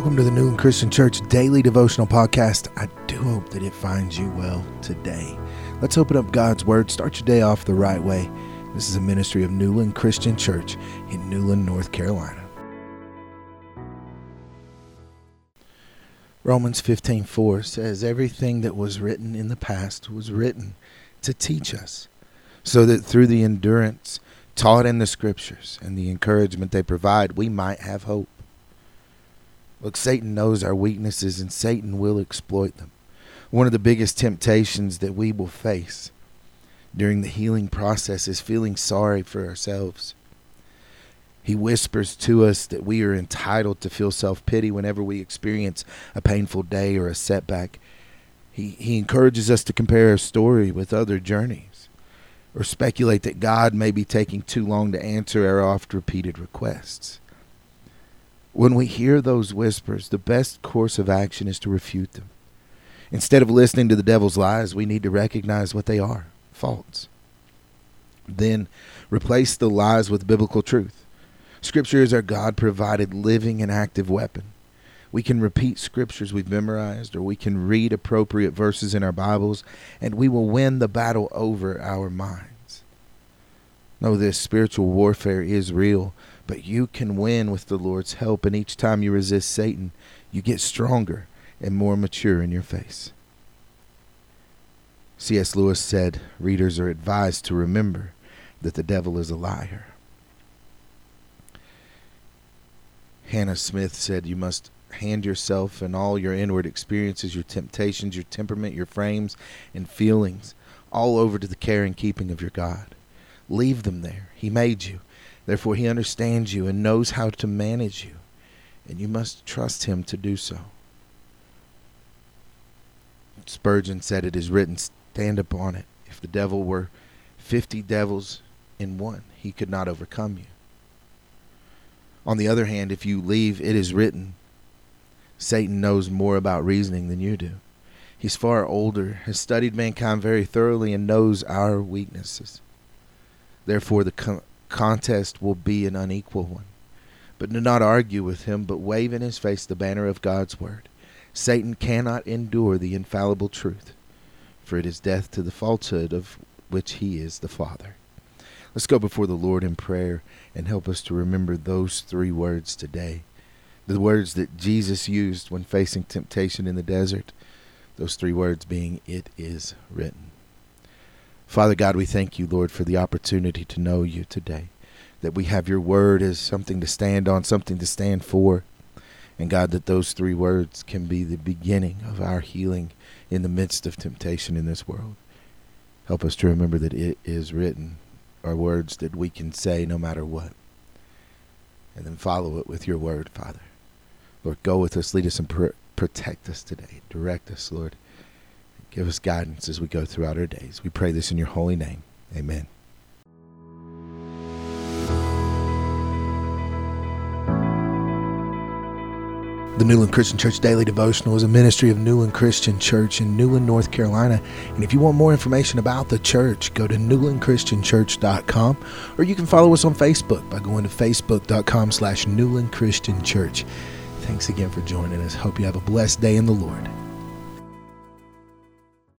Welcome to the Newland Christian Church Daily Devotional Podcast. I do hope that it finds you well today. Let's open up God's Word. Start your day off the right way. This is a ministry of Newland Christian Church in Newland, North Carolina. Romans 15:4 says, "Everything that was written in the past was written to teach us, so that through the endurance taught in the Scriptures and the encouragement they provide, we might have hope." Look, Satan knows our weaknesses, and Satan will exploit them. One of the biggest temptations that we will face during the healing process is feeling sorry for ourselves. He whispers to us that we are entitled to feel self-pity whenever we experience a painful day or a setback. He encourages us to compare our story with other journeys or speculate that God may be taking too long to answer our oft-repeated requests. When we hear those whispers, the best course of action is to refute them. Instead of listening to the devil's lies, we need to recognize what they are, faults. Then replace the lies with biblical truth. Scripture is our God-provided living and active weapon. We can repeat scriptures we've memorized, or we can read appropriate verses in our Bibles, and we will win the battle over our minds. Know this, spiritual warfare is real, but you can win with the Lord's help, and each time you resist Satan, you get stronger and more mature in your faith. C.S. Lewis said, "Readers are advised to remember that the devil is a liar." Hannah Smith said, "You must hand yourself and all your inward experiences, your temptations, your temperament, your frames, and feelings all over to the care and keeping of your God. Leave them there. He made you. Therefore, He understands you and knows how to manage you, and you must trust Him to do so." Spurgeon said, "It is written, stand upon it. If the devil were 50 devils in one, he could not overcome you." On the other hand, if you leave, it is written, Satan knows more about reasoning than you do. He's far older, has studied mankind very thoroughly, and knows our weaknesses. Therefore, the contest will be an unequal one. But do not argue with him, but wave in his face the banner of God's word. Satan cannot endure the infallible truth, for it is death to the falsehood of which he is the father. Let's go before the Lord in prayer and help us to remember those three words today. The words that Jesus used when facing temptation in the desert, those three words being, "It is written." Father God, we thank you, Lord, for the opportunity to know you today, that we have your word as something to stand on, something to stand for, and God, that those three words can be the beginning of our healing in the midst of temptation in this world. Help us to remember that "it is written" are words that we can say no matter what, and then follow it with your word, Father. Lord, go with us, lead us, and protect us today. Direct us, Lord. Give us guidance as we go throughout our days. We pray this in your holy name. Amen. The Newland Christian Church Daily Devotional is a ministry of Newland Christian Church in Newland, North Carolina. And if you want more information about the church, go to newlandchristianchurch.com, or you can follow us on Facebook by going to facebook.com/Newland Christian Church. Thanks again for joining us. Hope you have a blessed day in the Lord.